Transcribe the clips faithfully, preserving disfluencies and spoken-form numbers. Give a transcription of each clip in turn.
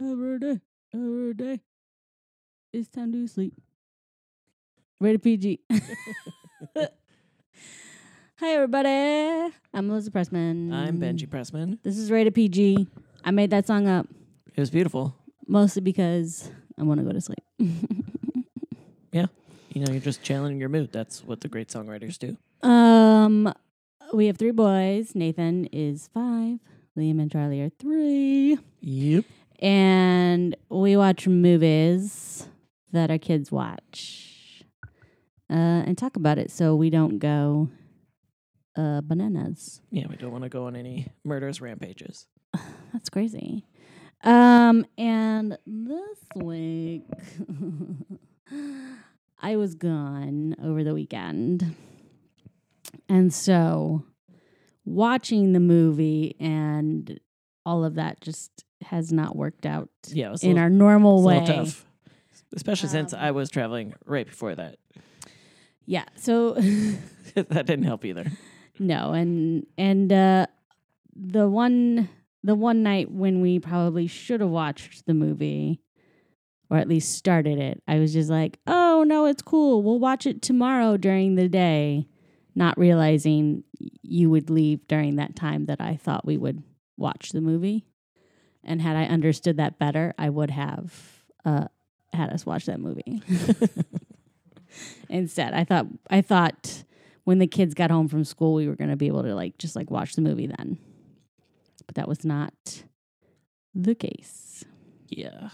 every day, every day. It's time to sleep. Rated P G. Hi, everybody. I'm Melissa Pressman. I'm Benji Pressman. This is Rated P G. I made that song up. It was beautiful. Mostly because I want to go to sleep. Yeah. You know, you're just channeling your mood. That's what the great songwriters do. Um, we have three boys. Nathan is five. Liam and Charlie are three. Yep. And we watch movies that our kids watch uh, and talk about it so we don't go... Uh, bananas. Yeah, we don't want to go on any murderous rampages. That's crazy. Um, and this week, I was gone over the weekend. And so watching the movie and all of that just has not worked out yeah, in little, our normal way. It's a little tough. Especially um, since I was traveling right before that. Yeah, so... That didn't help either. No, and and uh, the one the one night when we probably should have watched the movie, or at least started it, I was just like, "Oh no, it's cool. We'll watch it tomorrow during the day," not realizing you would leave during that time that I thought we would watch the movie. And had I understood that better, I would have uh, had us watch that movie instead. I thought I thought. When the kids got home from school, we were going to be able to like just like watch the movie then. But that was not the case. Yeah.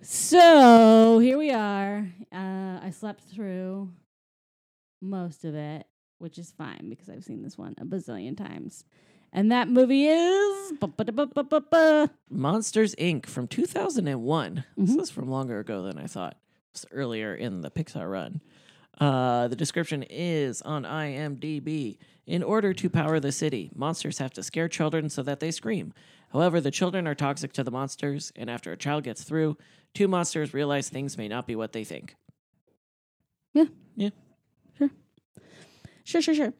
So here we are. Uh, I slept through most of it, which is fine because I've seen this one a bazillion times. And that movie is... Monsters, Incorporated from two thousand one. Mm-hmm. This was from longer ago than I thought. It was earlier in the Pixar run. Uh, the description is on I M D B. In order to power the city, monsters have to scare children so that they scream. However, the children are toxic to the monsters, and after a child gets through, two monsters realize things may not be what they think. Yeah. Yeah. Sure. Sure, sure, sure.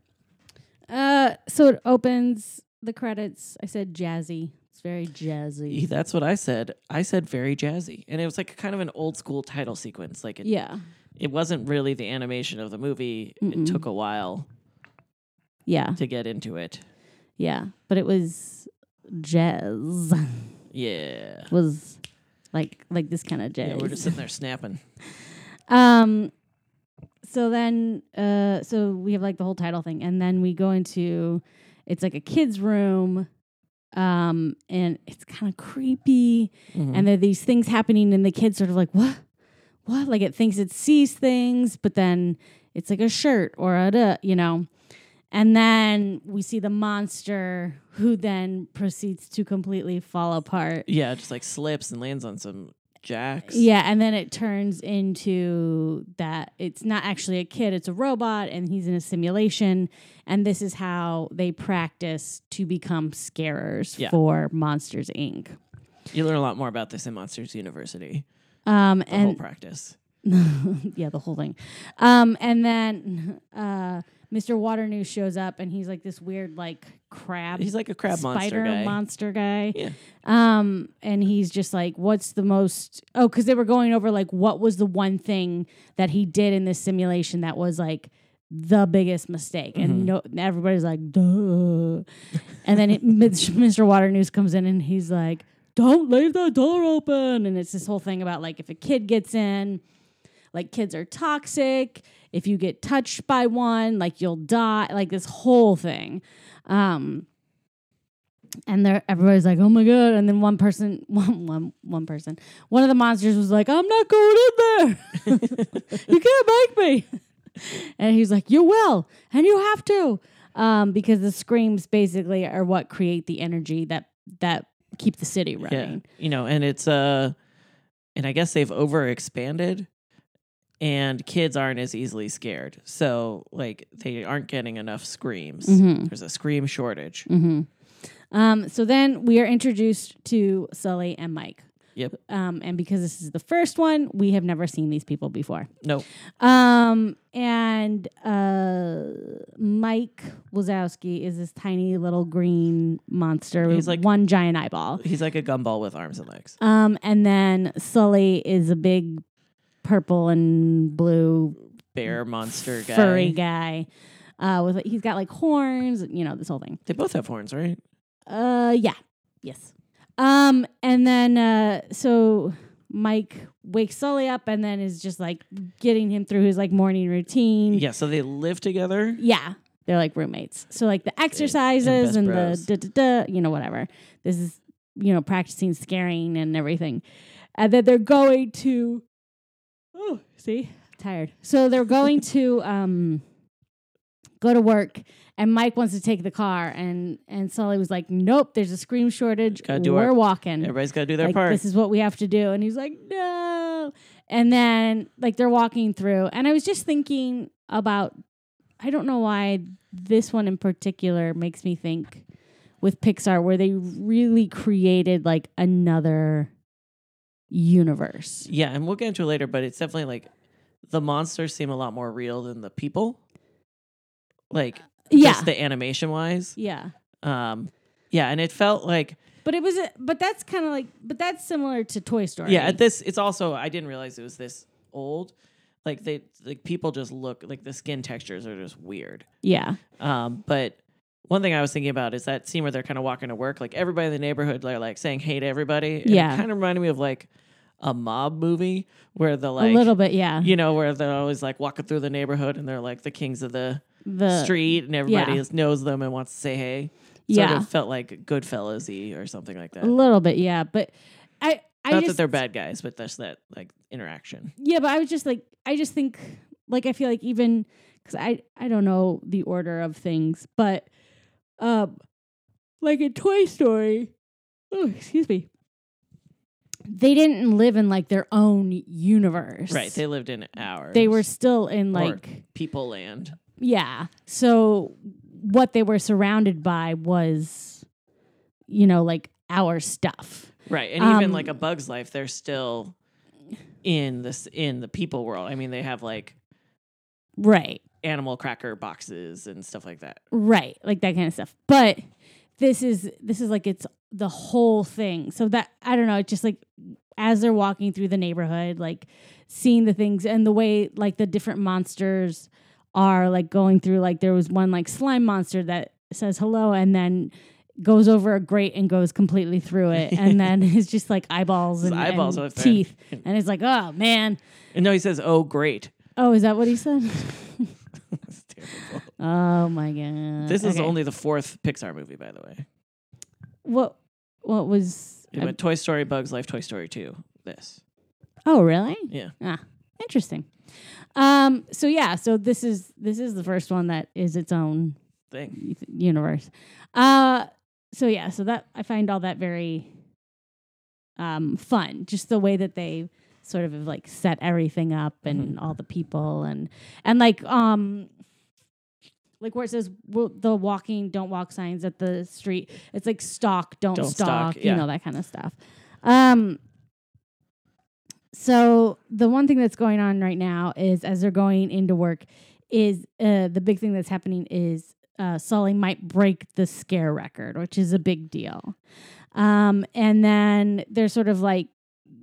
Uh, so it opens the credits. I said jazzy. It's very jazzy. That's what I said. I said very jazzy. And it was like kind of an old school title sequence. Like it, yeah. It wasn't really the animation of the movie. Mm-mm. It took a while yeah. to get into it. Yeah, but it was jazz. Yeah. It was like like this kind of jazz. Yeah, we're just sitting there snapping. um. So then, uh, so we have like the whole title thing, and then we go into, it's like a kid's room, um, and it's kind of creepy, mm-hmm. and there are these things happening, and the kid's sort of like, what? What? Like it thinks it sees things, but then it's like a shirt or a, duh, you know. And then we see the monster who then proceeds to completely fall apart. Yeah, just like slips and lands on some jacks. Yeah, and then it turns into that it's not actually a kid, it's a robot, and he's in a simulation. And this is how they practice to become scarers yeah. for Monsters, Incorporated. You learn a lot more about this in Monsters University. Um, the and whole practice. Yeah, the whole thing. Um, and then uh, Mister Waternoose shows up, and he's like this weird like crab. He's like a crab monster guy. monster guy. Yeah. Um, and he's just like, what's the most... Oh, because they were going over like what was the one thing that he did in this simulation that was like the biggest mistake. Mm-hmm. And no, everybody's like, duh. And then it, Mister Waternoose comes in, and he's like, don't leave the door open. And it's this whole thing about, like, if a kid gets in, like, kids are toxic. If you get touched by one, like, you'll die. Like, this whole thing. Um, and there, everybody's like, oh, my God. And then one person, one, one, one person, one of the monsters was like, I'm not going in there. You can't make me. And he's like, you will. And you have to. Um, because the screams, basically, are what create the energy that that. keep the city running. Yeah. You know, and it's uh and I guess they've over expanded and kids aren't as easily scared. So like they aren't getting enough screams. Mm-hmm. There's a scream shortage. Mm-hmm. Um so then we are introduced to Sully and Mike. Yep. Um, and because this is the first one, we have never seen these people before. No. Um, and uh, Mike Wazowski is this tiny little green monster he's with like, one giant eyeball. He's like a gumball with arms and legs. Um, and then Sully is a big purple and blue bear monster guy. Furry guy. Uh, with he's got like horns, you know, this whole thing. They both have horns, right? Uh, yeah. Yes. Um, and then, uh, so Mike wakes Sully up and then is just like getting him through his like morning routine. Yeah. So they live together. Yeah. They're like roommates. So like the exercises and, and the, da, da, da, you know, whatever. This is, you know, practicing scaring and everything. And then they're going to, oh, see, tired. So they're going to, um, go to work. And Mike wants to take the car, and, and Sully was like, nope, there's a scream shortage. We're our, walking. Everybody's got to do their like, part. This is what we have to do. And he's like, no. And then, like, they're walking through. And I was just thinking about, I don't know why this one in particular makes me think with Pixar, where they really created, like, another universe. Yeah, and we'll get into it later, but it's definitely, like, the monsters seem a lot more real than the people. Like... Yeah. Just the animation wise. Yeah. Um, yeah. And it felt like. But it was, a, but that's kind of like, but that's similar to Toy Story. Yeah. At this, it's also, I didn't realize it was this old. Like they, like people just look, like the skin textures are just weird. Yeah. Um, but one thing I was thinking about is that scene where they're kind of walking to work. Like everybody in the neighborhood, they're like saying hey to everybody. And yeah. It kind of reminded me of like a mob movie where the like. A little bit, yeah. You know, where they're always like walking through the neighborhood and they're like the kings of the. The street and everybody yeah. knows them and wants to say hey. Sort yeah. of felt like Goodfellas-y or something like that. A little bit, yeah. But I, I not just, that they're bad guys, but that's that like interaction. Yeah, but I was just like, I just think, like, I feel like even because I, I don't know the order of things, but um, like in Toy Story, oh, excuse me, they didn't live in like their own universe, right? They lived in ours. They were still in like or people land. Yeah. So what they were surrounded by was, you know, like our stuff. Right. And um, even like A Bug's Life, they're still in this in the people world. I mean, they have like right animal cracker boxes and stuff like that. Right. Like that kind of stuff. But this is this is like it's the whole thing. So that I don't know, it's just like as they're walking through the neighborhood, like seeing the things and the way like the different monsters are like going through, like there was one like slime monster that says hello and then goes over a grate and goes completely through it and then it's just like eyeballs and, eyeballs and teeth friend. And it's like, oh man. And no, he says, oh great. Oh, is that what he said? That's terrible. Oh my god. This is okay. Only the fourth Pixar movie, by the way. What what was it? Went Toy Story, Bug's Life, Toy Story two, this. Oh really? Yeah. Ah, interesting. Um, so yeah, so this is this is the first one that is its own thing universe. Uh, so yeah, so that I find all that very um, fun, just the way that they sort of have like set everything up and mm-hmm. all the people and and like um, like where it says well, the walking don't walk signs at the street, it's like stalk don't, don't stalk, stalk yeah. You know, that kind of stuff. Um, So the one thing that's going on right now is as they're going into work is uh, the big thing that's happening is uh, Sully might break the scare record, which is a big deal. Um, and then they're sort of like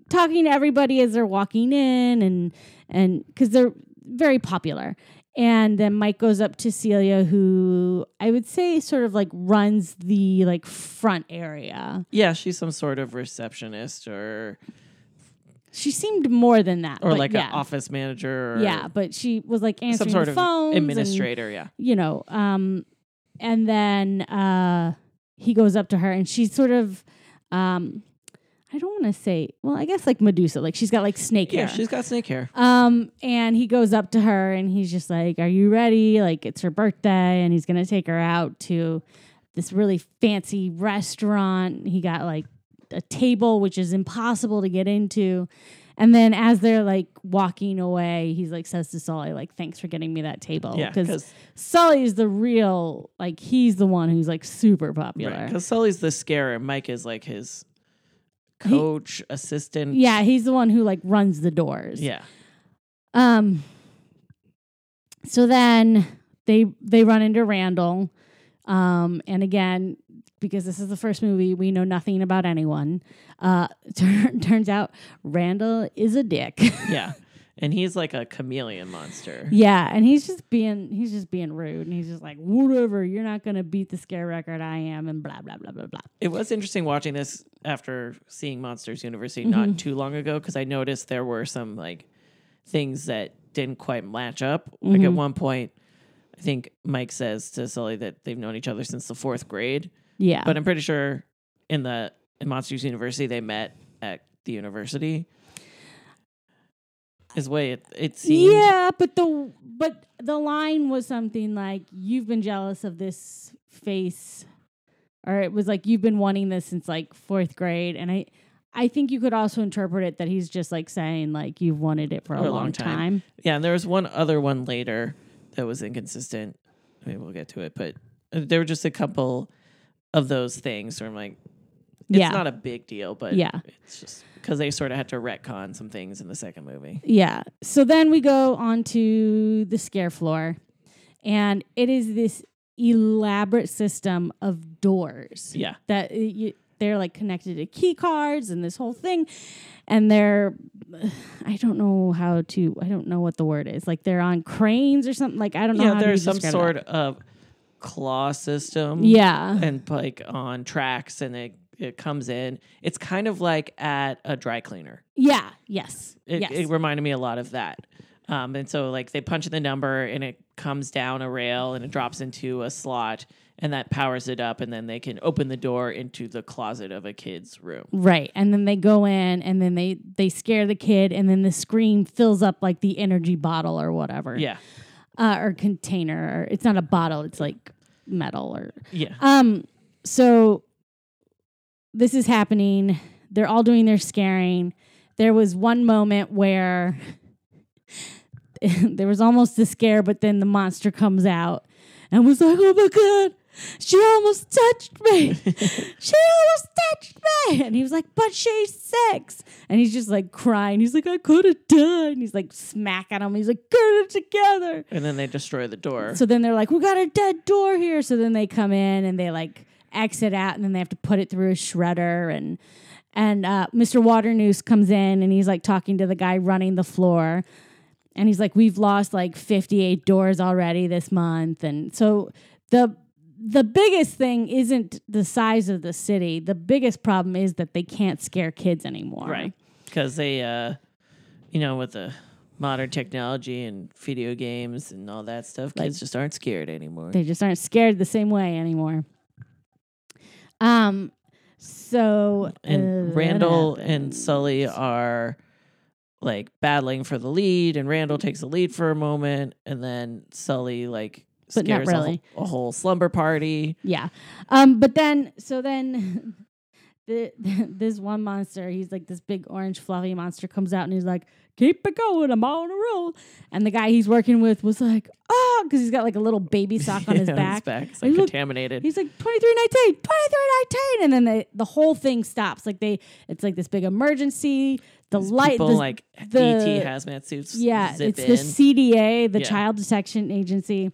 talking to everybody as they're walking in and and because they're very popular. And then Mike goes up to Celia, who I would say sort of like runs the like front area. Yeah, she's some sort of receptionist or... She seemed more than that. Or like yeah. an office manager. Or yeah, but she was like answering some sort phones. Of administrator, and, yeah. You know, um, and then uh, he goes up to her and she's sort of, um, I don't want to say, well, I guess like Medusa. Like she's got like snake yeah, hair. Yeah, she's got snake hair. Um, and he goes up to her and he's just like, are you ready? Like it's her birthday and he's going to take her out to this really fancy restaurant. He got like, a table which is impossible to get into. And then as they're like walking away, he's like says to Sully, like, thanks for getting me that table. Yeah, because Sully is the real, like he's the one who's like super popular. Right, because Sully's the scarer. Mike is like his coach, he, assistant. Yeah, he's the one who like runs the doors. Yeah. Um. So then they they run into Randall, um, and again, because this is the first movie, we know nothing about anyone. Uh, t- turns out Randall is a dick. Yeah, and he's like a chameleon monster. Yeah, and he's just being he's just being rude, and he's just like, whatever, you're not gonna beat the scare record I am, and blah blah blah blah blah. It was interesting watching this after seeing Monsters University mm-hmm. not too long ago, because I noticed there were some like things that didn't quite match up. Mm-hmm. Like at one point, I think Mike says to Sully that they've known each other since the fourth grade. Yeah, but I'm pretty sure in the in Monsters University they met at the university. Is the way it it seemed. Yeah, but the but the line was something like, "You've been jealous of this face," or it was like, "You've been wanting this since like fourth grade," and I. I think you could also interpret it that he's just like saying like you've wanted it for a, a long, long time. time. Yeah, and there was one other one later that was inconsistent. I mean, we'll get to it, but there were just a couple of those things where I'm like, it's yeah. not a big deal, but yeah. it's just because they sort of had to retcon some things in the second movie. Yeah. So then we go on to the scare floor, and it is this elaborate system of doors. Yeah. That you... They're like connected to key cards and this whole thing. And they're, I don't know how to, I don't know what the word is. Like they're on cranes or something. Like I don't know yeah, how to describe that. Yeah, there's some sort of claw system. Yeah. And like on tracks and it, it comes in. It's kind of like at a dry cleaner. Yeah, yes. It, yes. it reminded me a lot of that. Um, and so like they punch in the number and it comes down a rail and it drops into a slot. And that powers it up, and then they can open the door into the closet of a kid's room. Right, and then they go in, and then they, they scare the kid, and then the scream fills up, like, the energy bottle or whatever. Yeah. Uh, or container. Or it's not a bottle. It's, like, metal. or Yeah. Um. So this is happening. They're all doing their scaring. There was one moment where there was almost a scare, but then the monster comes out and was like, oh, my God. She almost touched me. She almost touched me. And he was like, but she's six. And he's just like crying. He's like, I could have done. He's like smacking him. He's like, get it together. And then they destroy the door. So then they're like, we got a dead door here. So then they come in and they like exit out and then they have to put it through a shredder. And and uh, Mister Waternoose comes in and he's like talking to the guy running the floor. And he's like, we've lost like fifty-eight doors already this month. And so the... The biggest thing isn't the size of the city. The biggest problem is that they can't scare kids anymore. Right. Because they, uh, you know, with the modern technology and video games and all that stuff, like, kids just aren't scared anymore. They just aren't scared the same way anymore. Um. So... And uh, Randall and Sully are, like, battling for the lead, and Randall takes the lead for a moment, and then Sully, like... But scares not really. a, whole, a whole slumber party. Yeah. Um, but then, so then the, the, this one monster, he's like this big orange fluffy monster comes out and he's like, keep it going. I'm on a roll. And the guy he's working with was like, oh, because he's got like a little baby sock on yeah, his back. His back's like he's contaminated. Like, he's like, twenty-three nineteen, twenty-three nineteen. And then they, the whole thing stops. Like they, it's like this big emergency. The These light, people the, like the, E T hazmat suits. Yeah. Zip it's in. The C D A, the yeah. Child Detection Agency.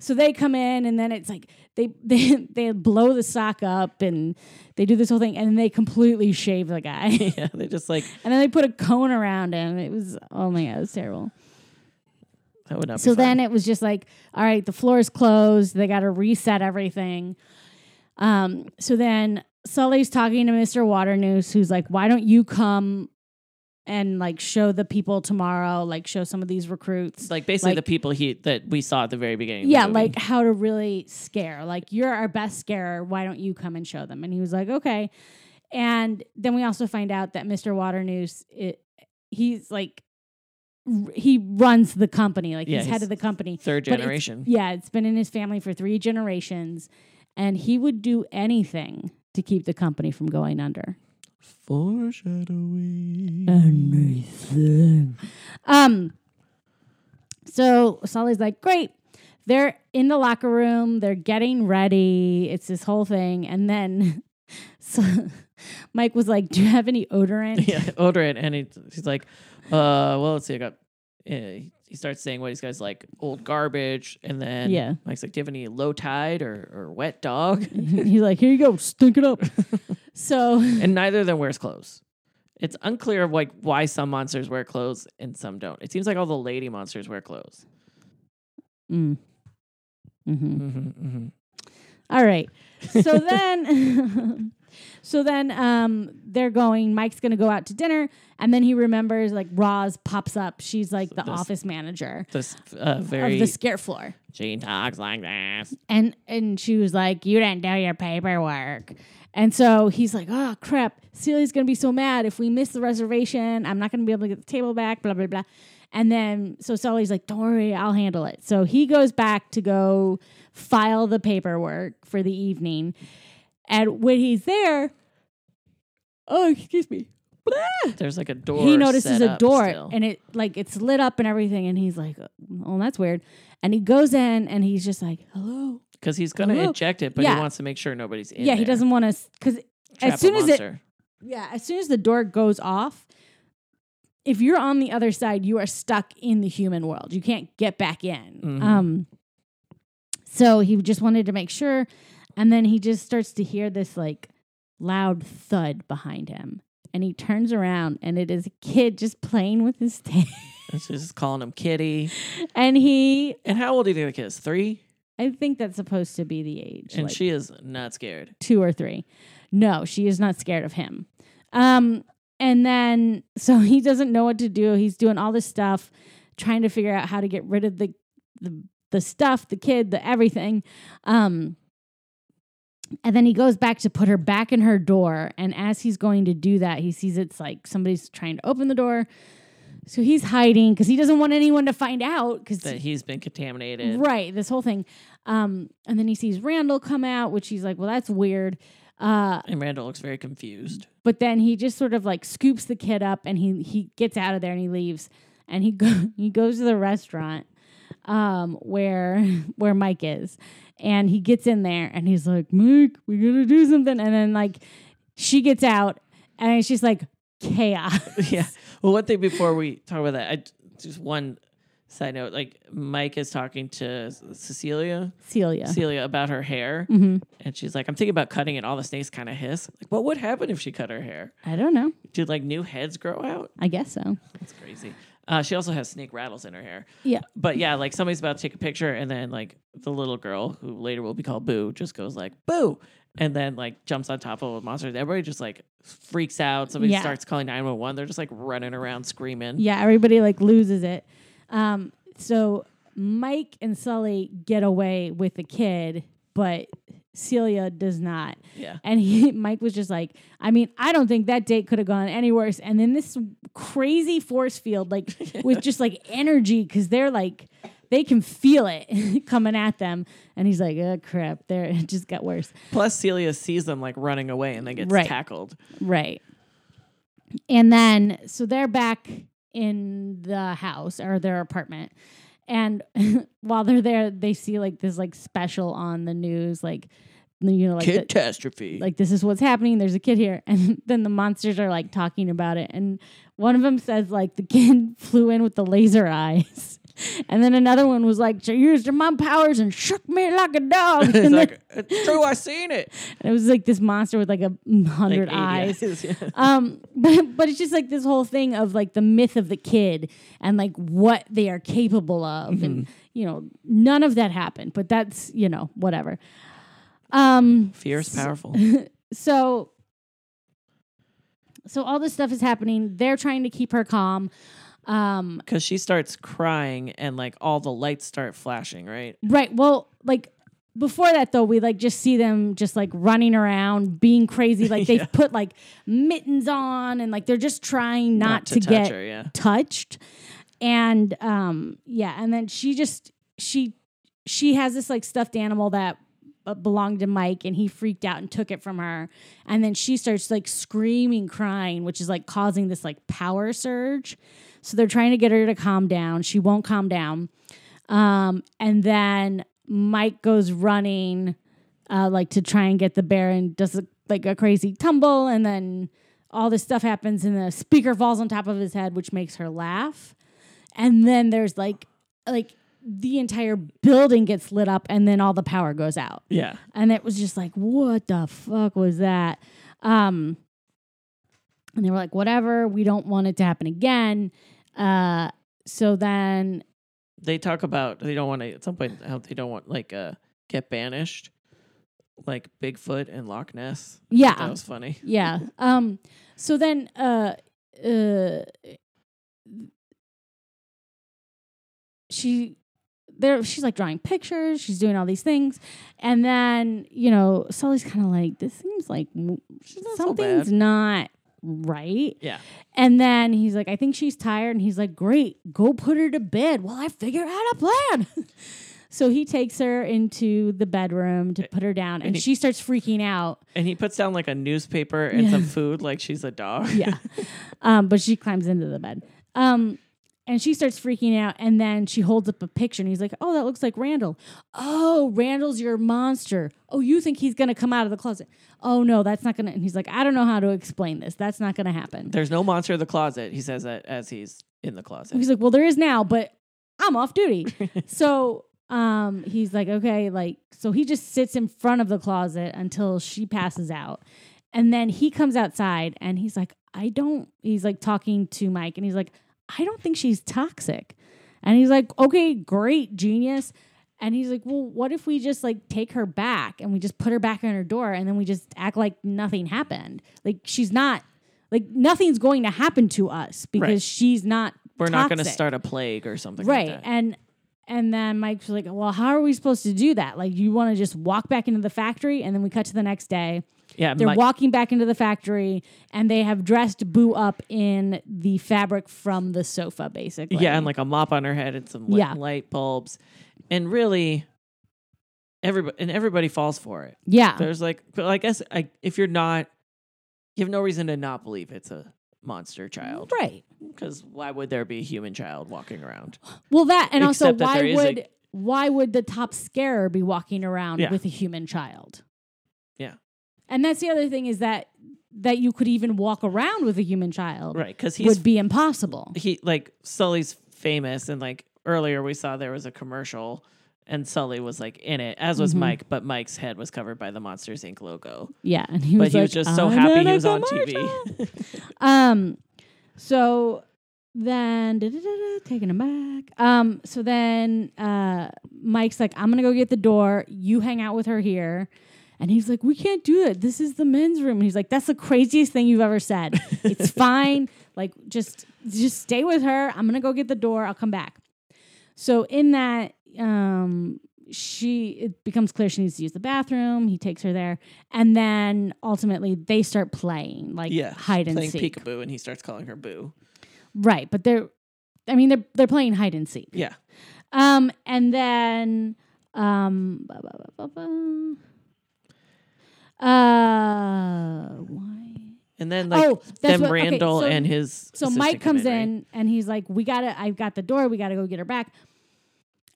So they come in, and then it's like they, they they blow the sock up, and they do this whole thing, and they completely shave the guy. Yeah, they just like... And then they put a cone around him. It was, oh, my God, it was terrible. That would not so be So then it was just like, all right, the floor is closed. They got to reset everything. Um. So then Sully's talking to Mister Waternoose, who's like, why don't you come... And like show the people tomorrow, like show some of these recruits, like basically like, the people he that we saw at the very beginning. Yeah, like how to really scare. Like you're our best scarer. Why don't you come and show them? And he was like, okay. And then we also find out that Mister Waternoose, it, he's like r- he runs the company, like yeah, he's, he's head of the company, third generation. It's, yeah, it's been in his family for three generations, and he would do anything to keep the company from going under. Foreshadowing. Amazing. Um. So Sully's like, great. They're in the locker room. They're getting ready. It's this whole thing, and then so Mike was like, do you have any odorant? Yeah, odorant. And he, he's like, uh, well, let's see. I got, uh, he starts saying what he's guys like, old garbage. And then yeah. Mike's like, do you have any low tide or, or wet dog? He's like, here you go, stink it up. So, and neither of them wears clothes. It's unclear of like why some monsters wear clothes and some don't. It seems like all the lady monsters wear clothes. Mm. Mm-hmm. Mm-hmm, mm-hmm. All right. So then, so then um, they're going, Mike's going to go out to dinner. And then he remembers like Roz pops up. She's like so the this, office manager this, uh, very of the scare floor. She talks like this. And, and she was like, you didn't do your paperwork. And so he's like, oh, crap. Celia's going to be so mad if we miss the reservation. I'm not going to be able to get the table back, blah, blah, blah. And then, so Sully's like, don't worry, I'll handle it. So he goes back to go file the paperwork for the evening. And when he's there, oh, excuse me. Blah! There's like a door. He notices a door still. And it like it's lit up and everything. And he's like, oh, that's weird. And he goes in and he's just like, hello. Because he's going to eject it, but yeah. he wants to make sure nobody's in yeah, there. Yeah, he doesn't want to, because as soon as it, yeah, as soon as the door goes off, if you're on the other side, you are stuck in the human world. You can't get back in. Mm-hmm. Um, so he just wanted to make sure. And then he just starts to hear this like loud thud behind him. And he turns around and it is a kid just playing with his tail. Just calling him kitty. And he. And how old do you think the kid is? Three? I think that's supposed to be the age. And like she is not scared. Two or three. No, she is not scared of him. Um, And then, so he doesn't know what to do. He's doing all this stuff, trying to figure out how to get rid of the the, the stuff, the kid, the everything. Um, and then he goes back to put her back in her door. And as he's going to do that, he sees it's like somebody's trying to open the door. So he's hiding because he doesn't want anyone to find out. Cause that he's been contaminated. Right, this whole thing. Um, and then he sees Randall come out, which he's like, well, that's weird. Uh, and Randall looks very confused. But then he just sort of like scoops the kid up and he, he gets out of there and he leaves. And he go, he goes to the restaurant um, where where Mike is. And he gets in there and he's like, Mike, we gotta do something. And then like she gets out and she's like, chaos. Yeah. Well, one thing before we talk about that, I, just one side note, like Mike is talking to Cecilia, Celia, Celia about her hair, mm-hmm. and she's like, "I'm thinking about cutting it." All the snakes kind of hiss. Like, what would happen if she cut her hair? I don't know. Did like new heads grow out? I guess so. That's crazy. Uh, she also has snake rattles in her hair. Yeah, but yeah, like somebody's about to take a picture, and then like the little girl who later will be called Boo just goes like Boo, and then like jumps on top of a monster. Everybody just like freaks out. Somebody yeah. starts calling nine one one. They're just like running around screaming. Yeah, everybody like loses it. Um, so Mike and Sully get away with the kid, but Celia does not. Yeah. And he, Mike was just like, I mean, I don't think that date could have gone any worse. And then this crazy force field, like with just like energy, cause they're like, they can feel it coming at them. And he's like, oh crap, there, it just got worse. Plus Celia sees them like running away and then gets right. tackled. Right. And then, so they're back in the house or their apartment. And while they're there, they see like this like special on the news, like, you know, like catastrophe. The, like this is what's happening. There's a kid here. And then the monsters are like talking about it. And one of them says like the kid flew in with the laser eyes. And then another one was like, she used her mom powers and shook me like a dog. It's and like, then, it's true, I seen it. And it was like this monster with like a hundred like eyes. eyes yeah. um, but, but it's just like this whole thing of like the myth of the kid and like what they are capable of. Mm-hmm. And, you know, none of that happened. But that's, you know, whatever. Um, Fear is powerful. So, so all this stuff is happening. They're trying to keep her calm. Um, because she starts crying and like all the lights start flashing, right? Right. Well, like before that though, we like just see them just like running around, being crazy. Like yeah. they've put like mittens on and like they're just trying not, not to, to touch get her, yeah. touched. And um, yeah, and then she just she she has this like stuffed animal that belonged to Mike and he freaked out and took it from her. And then she starts like screaming, crying, which is like causing this like power surge. So they're trying to get her to calm down. She won't calm down. Um, and then Mike goes running uh, like to try and get the bear and does a, like a crazy tumble, and then all this stuff happens, and the speaker falls on top of his head, which makes her laugh. And then there's like, like the entire building gets lit up, and then all the power goes out. Yeah. And it was just like, what the fuck was that? Um, and they were like, whatever, we don't want it to happen again. Uh, so then they talk about, they don't want to, at some point, how they don't want, like, uh, get banished, like Bigfoot and Loch Ness. Yeah. That was funny. Yeah. um, so then, uh, uh, she, there, she's like drawing pictures, she's doing all these things. And then, you know, Sully's kind of like, this seems like not something's so not right. Yeah. And then he's like, I think she's tired. And he's like, great, go put her to bed while I figure out a plan. So he takes her into the bedroom to put her down, and, and he, she starts freaking out. And he puts down like a newspaper and yeah. some food, like she's a dog. Yeah. Um, but she climbs into the bed. Um, and she starts freaking out, and then she holds up a picture, and he's like, oh, that looks like Randall. Oh, Randall's your monster. Oh, you think he's going to come out of the closet. Oh, no, that's not going to. And he's like, I don't know how to explain this. That's not going to happen. There's no monster in the closet. He says that as he's in the closet. He's like, well, there is now, but I'm off duty. So... Um, he's like, okay, like, so he just sits in front of the closet until she passes out. And then he comes outside and he's like, I don't, he's like talking to Mike and he's like, I don't think she's toxic. And he's like, okay, great, genius. And he's like, well, what if we just like take her back and we just put her back on her door and then we just act like nothing happened? Like she's not, like nothing's going to happen to us because right. she's not, we're toxic. Not going to start a plague or something. Right. Like that. And And then Mike's like, well, how are we supposed to do that? Like, you want to just walk back into the factory? And then we cut to the next day. Yeah, They're Mike- walking back into the factory, and they have dressed Boo up in the fabric from the sofa, basically. Yeah, and like a mop on her head and some yeah. light bulbs. And really, everybody and everybody falls for it. Yeah. There's like, but I guess I, if you're not, you have no reason to not believe it's a monster child. Right. Because why would there be a human child walking around? Well, that, and except also why would a... why would the top scarer be walking around yeah. with a human child? Yeah. And that's the other thing is that that you could even walk around with a human child. Right, because he would be impossible. He like Sully's famous, and like earlier we saw there was a commercial and Sully was like in it, as was mm-hmm. Mike, but Mike's head was covered by the Monsters, Incorporated logo. Yeah, and he was But like, he was just so happy he was on T V. um So then, da, da, da, da, taking him back. Um, so then uh, Mike's like, I'm going to go get the door. You hang out with her here. And he's like, we can't do it. This is the men's room. And he's like, that's the craziest thing you've ever said. It's fine. Like, just just stay with her. I'm going to go get the door. I'll come back. So in that, um, she it becomes clear she needs to use the bathroom. He takes her there. And then ultimately they start playing, like yeah, hide and playing seek. Playing peekaboo, and he starts calling her Boo. Right, but they're, I mean, they're they're playing hide and seek. Yeah. Um, and then, um, bah, bah, bah, bah, bah. uh, why? And then like oh, them what, Randall okay, so, and his. So Mike comes in right? and he's like, "We gotta, I've got the door. We gotta go get her back."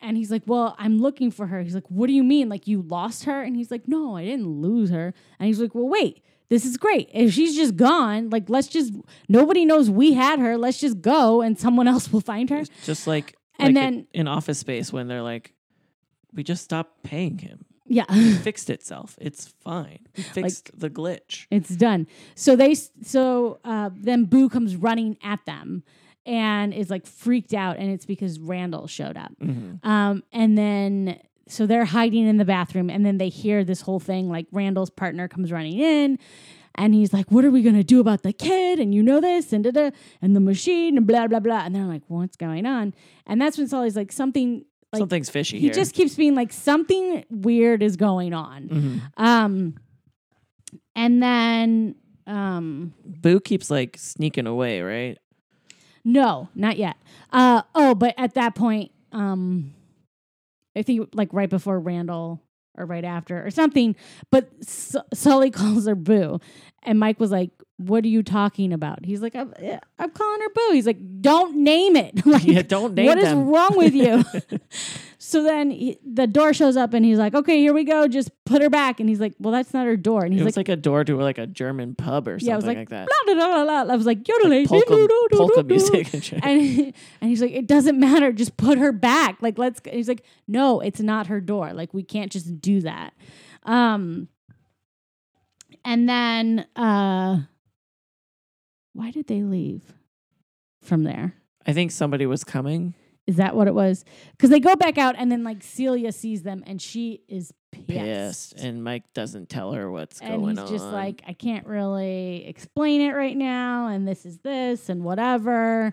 And he's like, well, I'm looking for her. He's like, what do you mean? Like, you lost her? And he's like, no, I didn't lose her. And he's like, well, wait, this is great. If she's just gone, like, let's just, nobody knows we had her. Let's just go and someone else will find her. It's just like, and like then, in Office Space when they're like, we just stopped paying him. Yeah. It fixed itself. It's fine. It fixed like, the glitch. It's done. So they, so uh, then Boo comes running at them. And is like freaked out, and it's because Randall showed up. Mm-hmm. Um, and then, so they're hiding in the bathroom, and then they hear this whole thing, like Randall's partner comes running in, and he's like, what are we going to do about the kid? And you know this, and da-da, and the machine, and blah, blah, blah. And they're like, what's going on? And that's when Sully's like, something... Like, something's fishy he here. He just keeps being like, something weird is going on. Mm-hmm. Um, and then... Um, Boo keeps like sneaking away, right? No, not yet. Uh, oh, but at that point, um, I think like right before Randall or right after or something, but S- Sully calls her Boo. And Mike was like, what are you talking about? He's like, I'm, I'm calling her Boo. He's like, don't name it. Like, yeah, don't name what them. What is wrong with you? So then he, the door shows up and he's like, okay, here we go. Just put her back. And he's like, well, that's not her door. And he's it was like, like a door to like a German pub or something yeah, I was like, like that. Blah, blah, blah, blah. I was like, yodeling. Like polka, polka music. And, shit. And, he, and he's like, it doesn't matter. Just put her back. Like, let's go. He's like, no, it's not her door. Like, we can't just do that. Um, and then, uh, why did they leave from there? I think somebody was coming. Is that what it was? Because they go back out and then like Celia sees them and she is pissed. pissed and Mike doesn't tell her what's and going on. And he's just like, I can't really explain it right now. And this is this and whatever.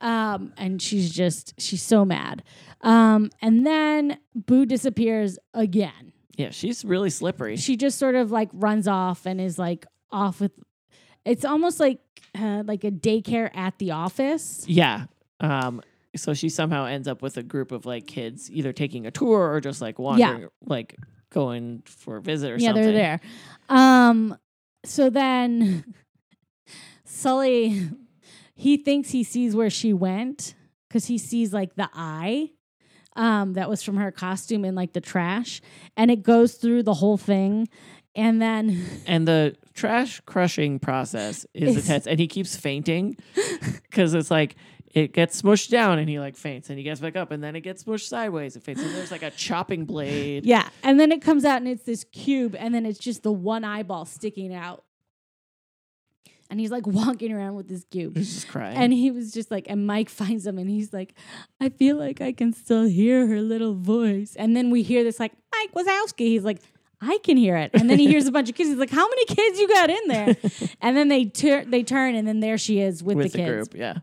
Um, and she's just, she's so mad. Um, and then Boo disappears again. Yeah, she's really slippery. She just sort of like runs off and is like off with, it's almost like, uh, like a daycare at the office. Yeah. Um, So she somehow ends up with a group of like kids either taking a tour or just like wandering, yeah. like going for a visit or yeah, something. Yeah, they're there. Um, so then Sully, he thinks he sees where she went because he sees like the eye um, that was from her costume in like the trash. And it goes through the whole thing. And then... And the trash crushing process is intense. And he keeps fainting because it's like... It gets smushed down and he like faints and he gets back up and then it gets smushed sideways and faints. And there's like a chopping blade. Yeah. And then it comes out and it's this cube and then it's just the one eyeball sticking out. And he's like walking around with this cube. He's just crying. And he was just like, and Mike finds him and he's like, I feel like I can still hear her little voice. And then we hear this like, Mike Wazowski. He's like, I can hear it. And then he hears a bunch of kids. He's like, how many kids you got in there? And then they, tur- they turn and then there she is with, with the kids. With the group, yeah.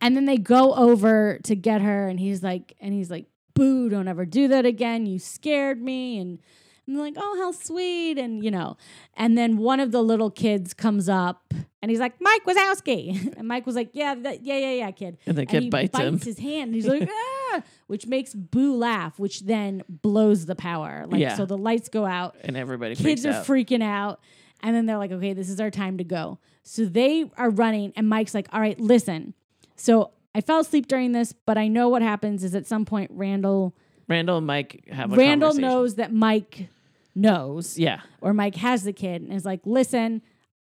And then they go over to get her, and he's like, and he's like, Boo, don't ever do that again. You scared me. And I'm like, oh, how sweet. And, you know, and then one of the little kids comes up, and he's like, Mike Wazowski. And Mike was like, yeah, that, yeah, yeah, yeah, kid. And the kid and he bites, bites him. his hand, and he's like, ah, which makes Boo laugh, which then blows the power. Like, yeah. So the lights go out. And everybody freaks out. Kids are freaking out. And then they're like, okay, this is our time to go. So they are running, and Mike's like, all right, listen. So I fell asleep during this, but I know what happens is at some point Randall... Randall and Mike have a Randall conversation. Randall knows that Mike knows. Yeah. Or Mike has the kid and is like, listen,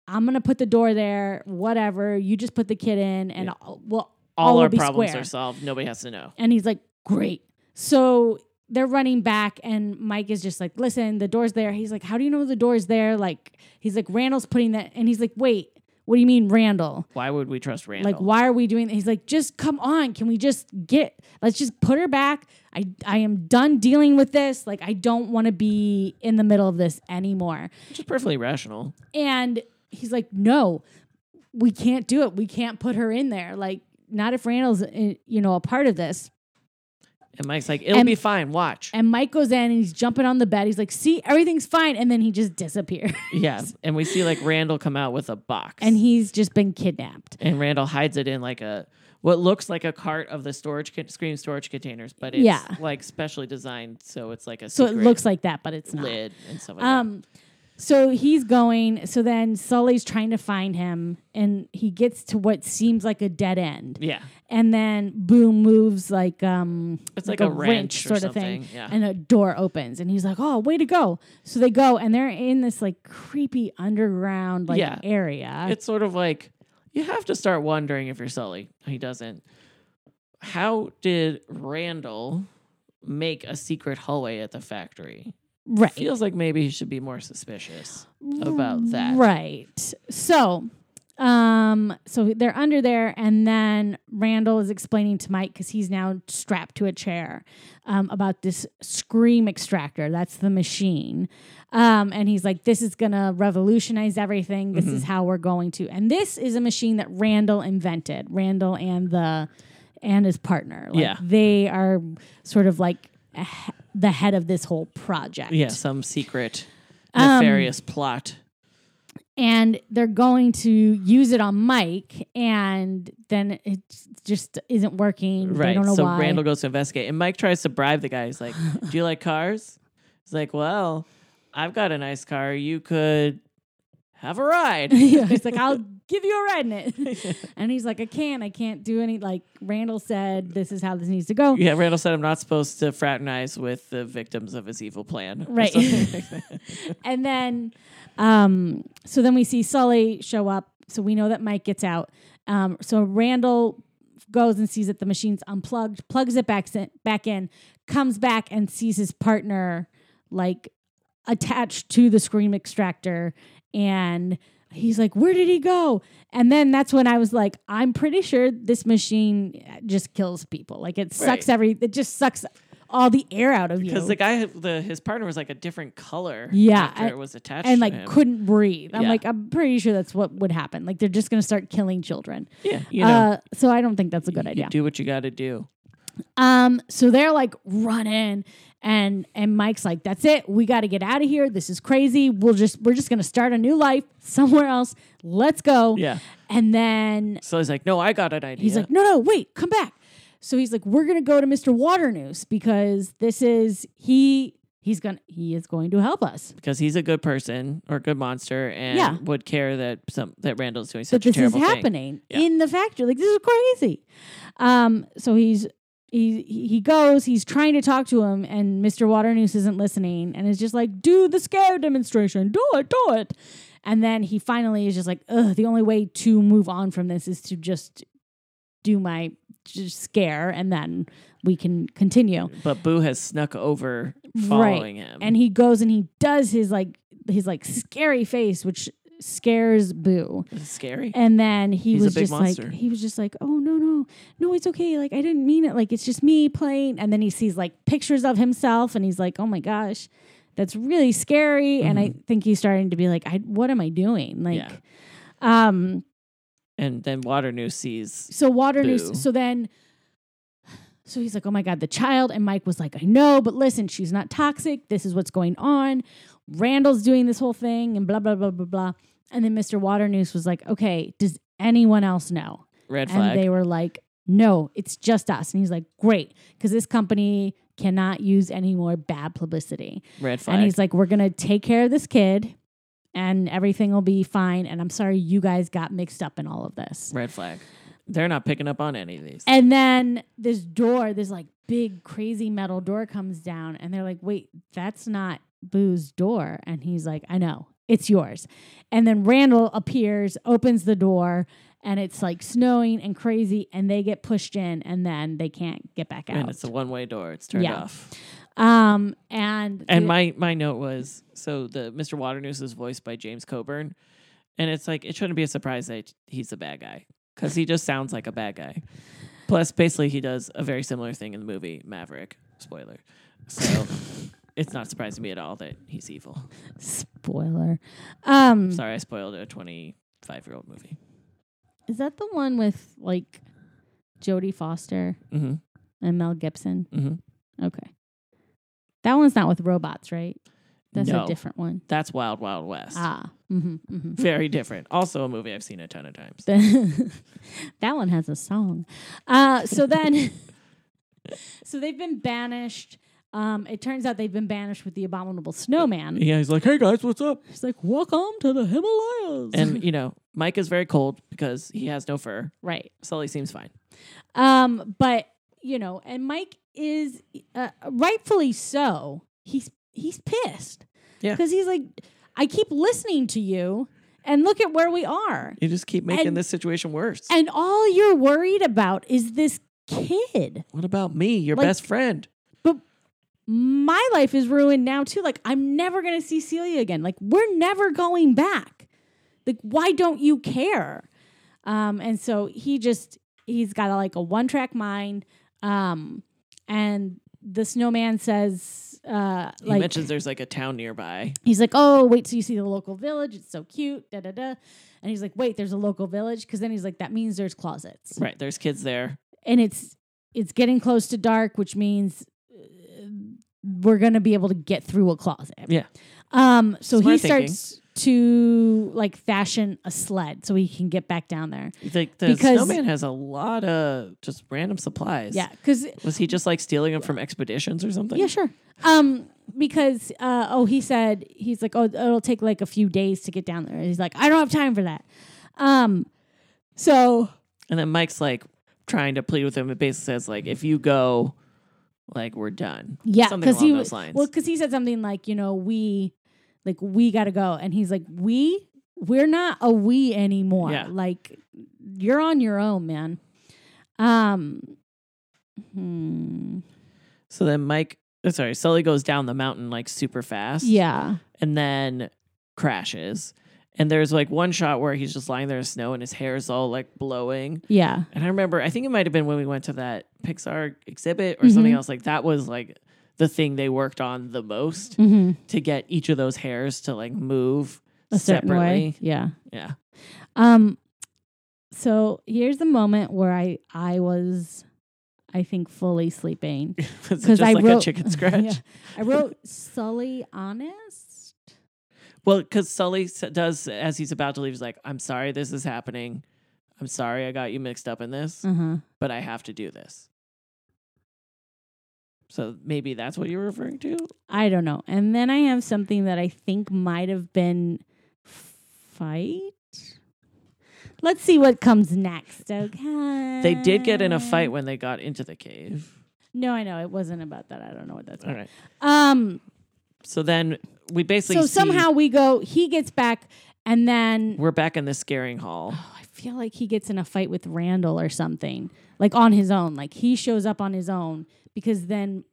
I'm going to put the door there, whatever. You just put the kid in and yeah. I'll, we'll, all, all our problems square. Are solved. Nobody has to know. And he's like, great. So they're running back and Mike is just like, listen, the door's there. He's like, how do you know the door's there? Like, he's like, Randall's putting that... And he's like, wait. What do you mean, Randall? Why would we trust Randall? Like, why are we doing that? He's like, just come on. Can we just get, let's just put her back. I, I am done dealing with this. Like, I don't want to be in the middle of this anymore. Which is perfectly rational. And he's like, no, we can't do it. We can't put her in there. Like, not if Randall's, you know, a part of this. And Mike's like, it'll and, be fine. Watch. And Mike goes in and he's jumping on the bed. He's like, see, everything's fine. And then he just disappears. Yeah. And we see like Randall come out with a box. And he's just been kidnapped. And Randall hides it in like a, what looks like a cart of the storage, con- screen storage containers, but it's yeah. like specially designed. So it's like a So it looks like that, but it's not. Lid and stuff like um, that. So he's going. So then Sully's trying to find him and he gets to what seems like a dead end. Yeah. And then Boo moves like um, it's like, like a, a wrench, wrench sort of thing, yeah. And a door opens, and he's like, "Oh, way to go!" So they go, and they're in this like creepy underground like yeah. area. It's sort of like you have to start wondering if you're Sully. He doesn't. How did Randall make a secret hallway at the factory? Right, feels like maybe he should be more suspicious about that. Right, so. Um, so they're under there, and then Randall is explaining to Mike, because he's now strapped to a chair, um, about this scream extractor. That's the machine. Um, and he's like, this is going to revolutionize everything. This mm-hmm. is how we're going to. And this is a machine that Randall invented, Randall and the and his partner. Like, yeah. They are sort of like the head of this whole project. Yeah, some secret nefarious um, plot. And they're going to use it on Mike, and then it just isn't working. Right. They don't know so why. Randall goes to investigate, and Mike tries to bribe the guy. He's like, do you like cars? He's like, well, I've got a nice car. You could have a ride. Yeah, he's like, I'll give you a ride in it. And he's like, I can't. I can't do any. Like, Randall said, this is how this needs to go. Yeah, Randall said, I'm not supposed to fraternize with the victims of his evil plan. Right. And then, um, so then we see Sully show up. So we know that Mike gets out. Um, so Randall goes and sees that the machine's unplugged, plugs it back in, back in, comes back and sees his partner, like, attached to the scream extractor. And he's like, where did he go? And then that's when I was like, I'm pretty sure this machine just kills people. Like, it sucks right. every, it just sucks all the air out of you. Because the guy, the, his partner was like a different color. Yeah. After I, it was attached and to like him. Couldn't breathe. I'm yeah. like, I'm pretty sure that's what would happen. Like, they're just going to start killing children. Yeah. You know, uh, so I don't think that's a good you idea. Do what you got to do. Um, so they're like running and, and Mike's like, that's it. We got to get out of here. This is crazy. We'll just, we're just going to start a new life somewhere else. Let's go. Yeah. And then, so he's like, no, I got an idea. He's like, no, no, wait, come back. So he's like, we're going to go to Mister Waternoose because this is, he, he's going to, he is going to help us because he's a good person or a good monster and yeah. would care that some, that Randall's doing such but a terrible thing. This is happening yeah. in the factory. Like, this is crazy. Um, so he's, He he goes, he's trying to talk to him, and Mister Waternoose isn't listening and is just like, do the scare demonstration, do it, do it. And then he finally is just like, ugh, the only way to move on from this is to just do my just scare and then we can continue. But Boo has snuck over following right. him. And he goes and he does his like his like scary face, which scares Boo. It's scary. And then he He's was just monster. like, he was just like, oh no, no, no, it's okay. Like, I didn't mean it. Like, it's just me playing. And then he sees like pictures of himself and he's like, oh my gosh, that's really scary. Mm-hmm. And I think he's starting to be like, I, what am I doing? Like, yeah. um, and then Waternoose sees. So Waternoose. So then, so he's like, oh my God, the child. And Mike was like, I know, but listen, she's not toxic. This is what's going on. Randall's doing this whole thing and blah, blah, blah, blah, blah. And then Mister Waternoose was like, okay, does anyone else know? Red flag. And they were like, no, it's just us. And he's like, great, because this company cannot use any more bad publicity. Red flag. And he's like, we're going to take care of this kid and everything will be fine. And I'm sorry you guys got mixed up in all of this. Red flag. They're not picking up on any of these. And then this door, this like big crazy metal door comes down and they're like, wait, that's not Boo's door. And he's like, I know. It's yours. And then Randall appears, opens the door, and it's like snowing and crazy, and they get pushed in, and then they can't get back out. And it's a one-way door. It's turned yeah. off. Um, and and the, my, my note was, so the Mister Waternoose is voiced by James Coburn, and it's like, it shouldn't be a surprise that he's a bad guy, because he just sounds like a bad guy. Plus, basically, he does a very similar thing in the movie Maverick. Spoiler. So... It's not surprising me at all that he's evil. Spoiler. Um, Sorry, I spoiled a twenty-five-year-old movie. Is that the one with, like, Jodie Foster mm-hmm. and Mel Gibson? Mm-hmm. Okay. That one's not with robots, right? That's no, a different one. That's Wild Wild West. Ah. Mm-hmm, mm-hmm. Very different. Also a movie I've seen a ton of times. That one has a song. Uh, so then... so they've been banished... Um, it turns out they've been banished with the abominable snowman. Yeah, he's like, hey guys, what's up? He's like, welcome to the Himalayas. And, you know, Mike is very cold because he has no fur. Right. Sully seems fine. Um, but, you know, and Mike is, uh, rightfully so, he's he's pissed. Yeah. Because he's like, I keep listening to you. And look at where we are. You just keep making and, this situation worse. And all you're worried about is this kid. What about me, your like, best friend? My life is ruined now too. Like, I'm never going to see Celia again. Like, we're never going back. Like, why don't you care? Um, and so he just, he's got a, like a one track mind. Um, and the snowman says, uh, he like, mentions there's like a town nearby. He's like, oh, wait till you see the local village. It's so cute. Da, da, da. And he's like, wait, there's a local village. Cause then he's like, that means there's closets. Right. There's kids there. And it's, it's getting close to dark, which means we're going to be able to get through a closet. Yeah. Um, so Smart he thinking. starts to like fashion a sled so he can get back down there. The, the because, snowman has a lot of just random supplies. Yeah. Cause was he just like stealing them from expeditions or something? Yeah, sure. Um, because, uh, oh, he said, he's like, oh, it'll take like a few days to get down there. And he's like, I don't have time for that. Um, so. And then Mike's like trying to plead with him. It basically says like, if you go, like, we're done. Yeah. Something along he, those lines. Well, because he said something like, you know, we, like, we got to go. And he's like, we? We're not a we anymore. Yeah. Like, you're on your own, man. Um. Hmm. So then Mike, oh, sorry, Sully goes down the mountain like super fast. Yeah. And then crashes. And there's like one shot where he's just lying there in snow and his hair is all like blowing. Yeah. And I remember, I think it might have been when we went to that Pixar exhibit or mm-hmm. something else. Like that was like the thing they worked on the most mm-hmm. to get each of those hairs to like move a separately. Certain way. Yeah. Yeah. Um. So here's the moment where I, I was... I think fully sleeping because I like wrote a chicken scratch. Yeah. I wrote Sully honest. Well, because Sully does as he's about to leave. He's like, "I'm sorry, this is happening. I'm sorry, I got you mixed up in this, uh-huh. but I have to do this." So maybe that's what you're referring to. I don't know. And then I have something that I think might have been fight. Let's see what comes next, okay? They did get in a fight when they got into the cave. No, I know. It wasn't about that. I don't know what that's about. All right. Um, so then we basically So see somehow we go, he gets back, and then... We're back in the scaring hall. Oh, I feel like he gets in a fight with Randall or something, like on his own. Like he shows up on his own because then,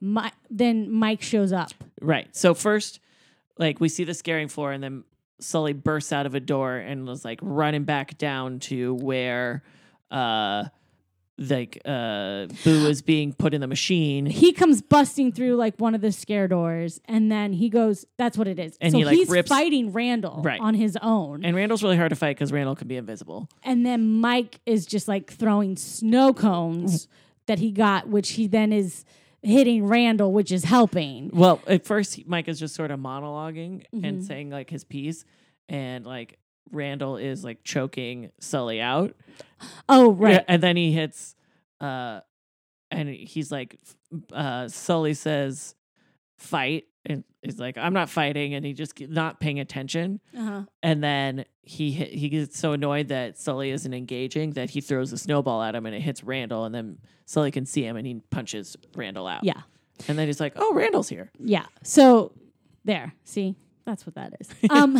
my, then Mike shows up. Right. So first, like we see the scaring floor, and then... Sully bursts out of a door and was like running back down to where uh like uh Boo is being put in the machine. He comes busting through like one of the scare doors and then he goes, that's what it is. And so he, like, he's rips, fighting Randall right. on his own. And Randall's really hard to fight because Randall can be invisible. And then Mike is just like throwing snow cones that he got, which he then is hitting Randall, which is helping. Well, at first, Mike is just sort of monologuing mm-hmm. and saying, like, his piece. And, like, Randall is, like, choking Sully out. Oh, right. And then he hits, uh, and he's like, uh, Sully says, fight. And he's like, I'm not fighting. And he just not paying attention. Uh-huh. And then he hit, he gets so annoyed that Sully isn't engaging that he throws a snowball at him and it hits Randall. And then Sully can see him and he punches Randall out. Yeah. And then he's like, oh, Randall's here. Yeah. So there. See, that's what that is. Um,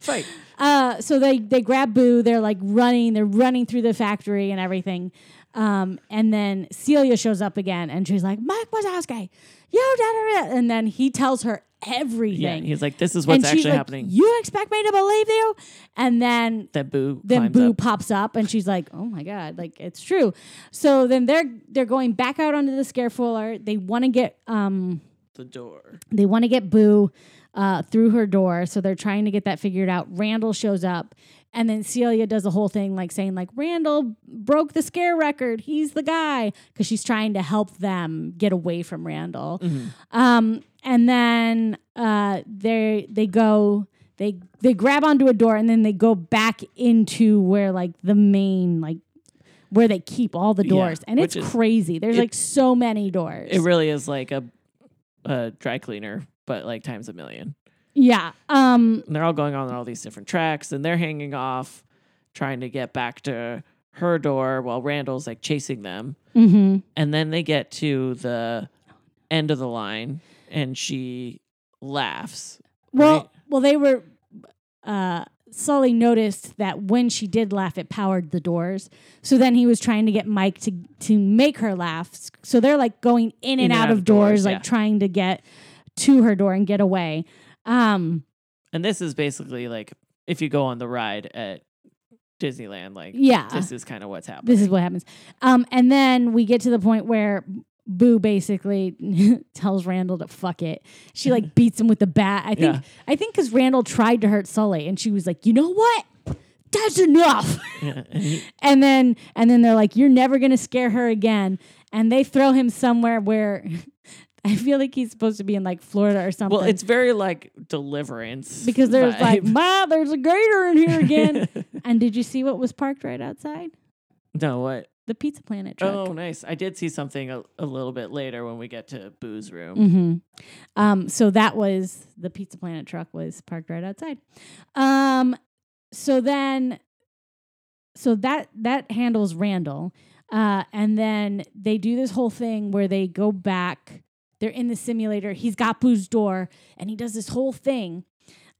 Fight. Uh, so they, they grab Boo. They're like running. They're running through the factory and everything. Um, and then Celia shows up again and she's like, Mike Wazowski, you did it. And then he tells her everything. Yeah, he's like, this is what's actually like, happening. You expect me to believe you? And then that Boo then Boo up. pops up and she's like, oh my God, like it's true. So then they're they're going back out onto the scare floor. They want to get um the door. They want to get Boo uh, through her door. So they're trying to get that figured out. Randall shows up. And then Celia does the whole thing, like saying, like, Randall broke the scare record. He's the guy. Because she's trying to help them get away from Randall. Mm-hmm. Um, and then uh, they they go, they they grab onto a door, and then they go back into where, like, the main, like, where they keep all the doors. Yeah, and it's is, crazy. There's, it, like, so many doors. It really is like a, a dry cleaner, but, like, times a million. Yeah. Um, and they're all going on all these different tracks and they're hanging off, trying to get back to her door while Randall's like chasing them. Mm-hmm. And then they get to the end of the line and she laughs. Well, right? well, they were, uh, Sully noticed that when she did laugh, it powered the doors. So then he was trying to get Mike to, to make her laugh. So they're like going in, in and, and out, out of doors, doors like yeah. trying to get to her door and get away. Um, and this is basically like if you go on the ride at Disneyland, like yeah, this is kind of what's happening. This is what happens. Um, and then we get to the point where Boo basically tells Randall to fuck it. She like beats him with the bat. I think yeah. I think because Randall tried to hurt Sully, and she was like, you know what? That's enough. Yeah, and, he- and then and then they're like, you're never gonna scare her again. And they throw him somewhere where. I feel like he's supposed to be in like Florida or something. Well, it's very like Deliverance. Because there's vibe. like, Ma, there's a gator in here again. And did you see what was parked right outside? No, what? the Pizza Planet truck. Oh, nice. I did see something a, a little bit later when we get to Boo's room. Mm-hmm. Um, so that was, the Pizza Planet truck was parked right outside. Um, so then, so that, that handles Randall. Uh, and then they do this whole thing where they go back. They're in the simulator. He's got Boo's door, and he does this whole thing.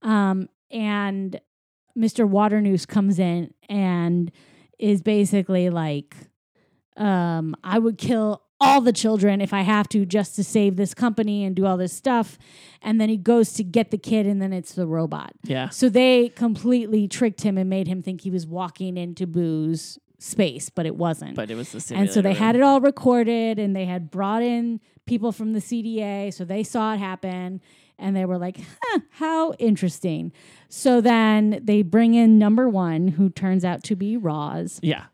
Um, and Mister Waternoose comes in and is basically like, um, I would kill all the children if I have to just to save this company and do all this stuff. And then he goes to get the kid, and then it's the robot. Yeah. So they completely tricked him and made him think he was walking into Boo's space, but it wasn't. But it was the simulator. And so they room. had it all recorded, and they had brought in people from the C D A, so they saw it happen. And they were like, huh, how interesting. So then they bring in number one, who turns out to be Roz. Yeah.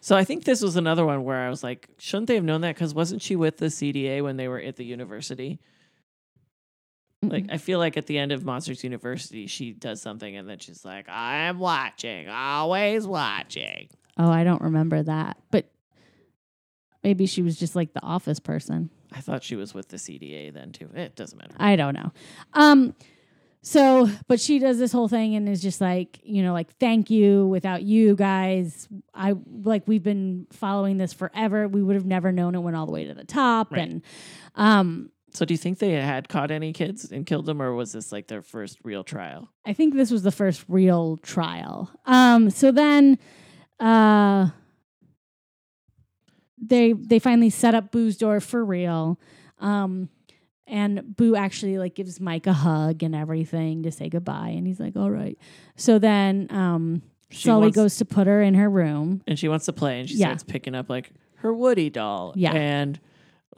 So I think this was another one where I was like, shouldn't they have known that? Because wasn't she with the C D A when they were at the university? Mm-hmm. Like, I feel like at the end of Monsters University, she does something, and then she's like, I'm watching, always watching. Oh, I don't remember that. But maybe she was just like the office person. I thought she was with the C D A then, too. It doesn't matter. I don't know. Um, so, but she does this whole thing and is just like, you know, like, thank you. Without you guys, I like, we've been following this forever. We would have never known it went all the way to the top. Right. And um, so do you think they had caught any kids and killed them, or was this like their first real trial? I think this was the first real trial. Um, so then... Uh, They they finally set up Boo's door for real. Um, and Boo actually like gives Mike a hug and everything to say goodbye. And he's like, all right. So then um, Sully goes to put her in her room. And she wants to play. And she yeah. starts picking up like her Woody doll. Yeah. And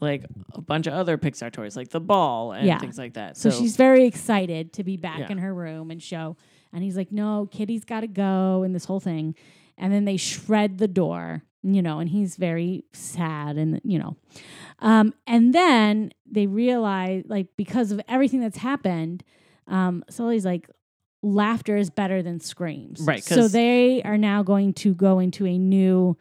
like a bunch of other Pixar toys, like the ball and yeah. things like that. So, so she's very excited to be back yeah. in her room and show. And he's like, no, Kitty's got to go, and this whole thing. And then they shred the door. You know, and he's very sad, and, you know, um, and then they realize, like, because of everything that's happened, um, Sully's like, laughter is better than screams. Right. So they are now going to go into a new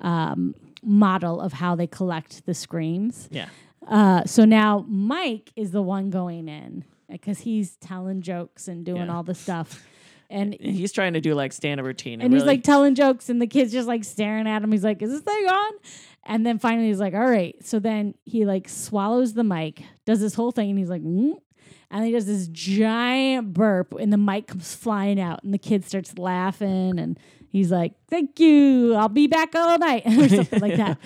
um, model of how they collect the screams. Yeah. Uh, so now Mike is the one going in, because he's telling jokes and doing yeah. all the stuff. And he's trying to do like stand-up routine. And, and he's really... like telling jokes, and the kid's just like staring at him. He's like, is this thing on? And then finally he's like, all right. So then he like swallows the mic, does this whole thing, and he's like, mm. And he does this giant burp, and the mic comes flying out, and the kid starts laughing, and he's like, thank you, I'll be back all night, or something like that.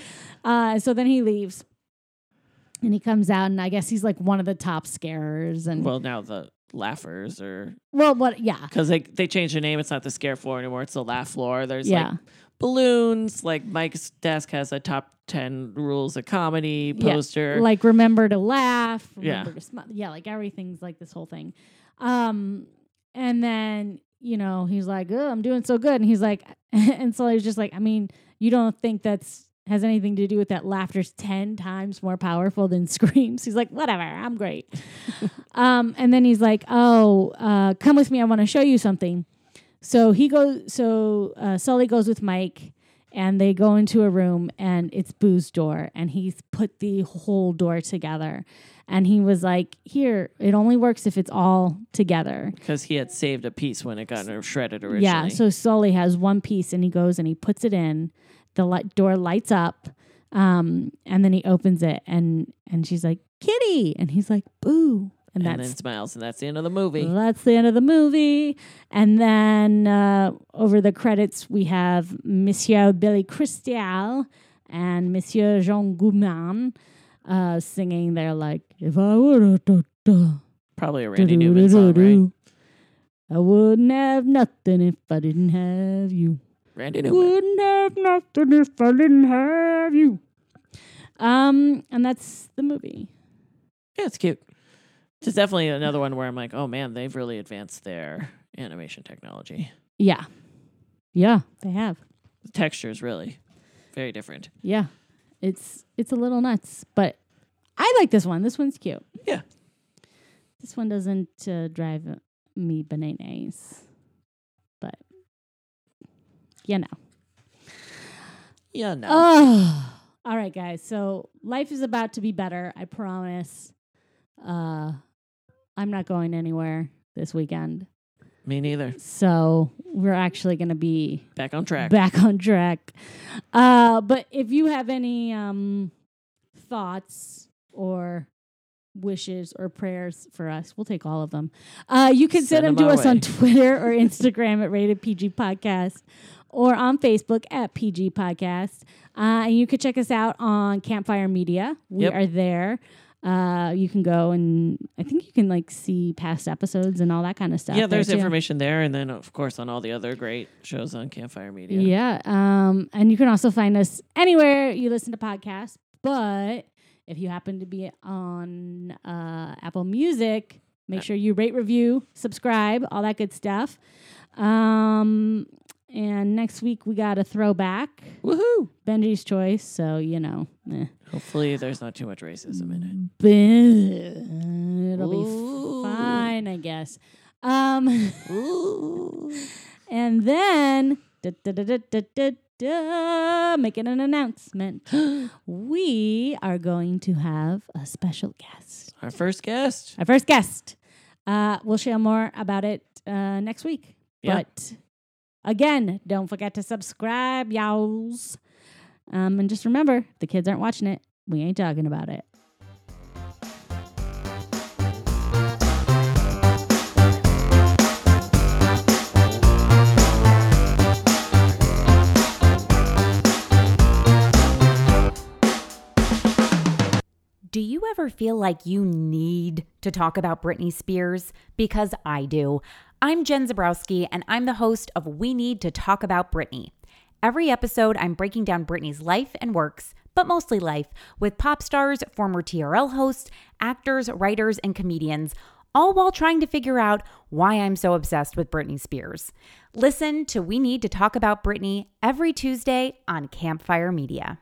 Uh, so then he leaves, and he comes out, and I guess he's like one of the top scarers. And well, now the... laughers or well what yeah because they they changed the name. It's not the scare floor anymore, it's the laugh floor. There's yeah. like balloons, like Mike's desk has a top ten rules of comedy poster, yeah. like remember to laugh, remember yeah to sm- yeah like everything's like this whole thing. Um and then, you know, he's like, oh, I'm doing so good, and he's like and so he was just like, I mean, you don't think that's has anything to do with that laughter's ten times more powerful than screams. He's like, whatever, I'm great. um, and then he's like, oh, uh, come with me. I want to show you something. So he goes, so uh, Sully goes with Mike, and they go into a room, and it's Boo's door, and he's put the whole door together. And he was like, here, it only works if it's all together. Because he had saved a piece when it got shredded originally. Yeah, so Sully has one piece, and he goes and he puts it in. The light door lights up, um, and then he opens it, and, and she's like, Kitty! And he's like, Boo! And, and that's, then smiles, and that's the end of the movie. That's the end of the movie. And then uh, over the credits, we have Monsieur Billy Crystal and Monsieur Jean Gouman uh, singing their, like, if I were a... Probably a Randy Newman song, right? I wouldn't have nothing if I didn't have you. Randy Newman. Wouldn't have nothing if I didn't have you. Um, and that's the movie. Yeah, it's cute. It's definitely another one where I'm like, oh man, they've really advanced their animation technology. Yeah. Yeah, they have. The textures really very different. Yeah. It's it's a little nuts, but I like this one. This one's cute. Yeah. This one doesn't uh, drive me bananas. You know. you know. Oh. All right, guys. So life is about to be better. I promise. Uh, I'm not going anywhere this weekend. Me neither. So we're actually going to be back on track. Back on track. Uh, but if you have any um, thoughts or wishes or prayers for us, we'll take all of them. Uh, you can send, send them, them to us way. on Twitter or Instagram at Rated P G Podcast or on Facebook at P G Podcast. Uh, and you can check us out on Campfire Media. We yep. are there. Uh, you can go and I think you can like see past episodes and all that kind of stuff. Yeah, there's there information there. And then, of course, on all the other great shows on Campfire Media. Yeah. Um, and you can also find us anywhere you listen to podcasts. But if you happen to be on uh, Apple Music, make sure you rate, review, subscribe, all that good stuff. Um, and next week we got a throwback. Woohoo! Benji's choice, so you know. Eh. Hopefully there's not too much racism in it. But it'll Ooh. be fine, I guess. Um, Ooh. And then da, da, da, da, da, da, Duh, making an announcement. We are going to have a special guest. Our first guest. Our first guest. Uh, we'll share more about it uh, next week. Yeah. But again, don't forget to subscribe, y'alls. Um, and just remember, if the kids aren't watching it, we ain't talking about it. Do you ever feel like you need to talk about Britney Spears? Because I do. I'm Jen Zabrowski, and I'm the host of We Need to Talk About Britney. Every episode, I'm breaking down Britney's life and works, but mostly life, with pop stars, former T R L hosts, actors, writers, and comedians, all while trying to figure out why I'm so obsessed with Britney Spears. Listen to We Need to Talk About Britney every Tuesday on Campfire Media.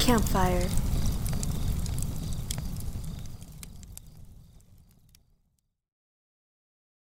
Campfire.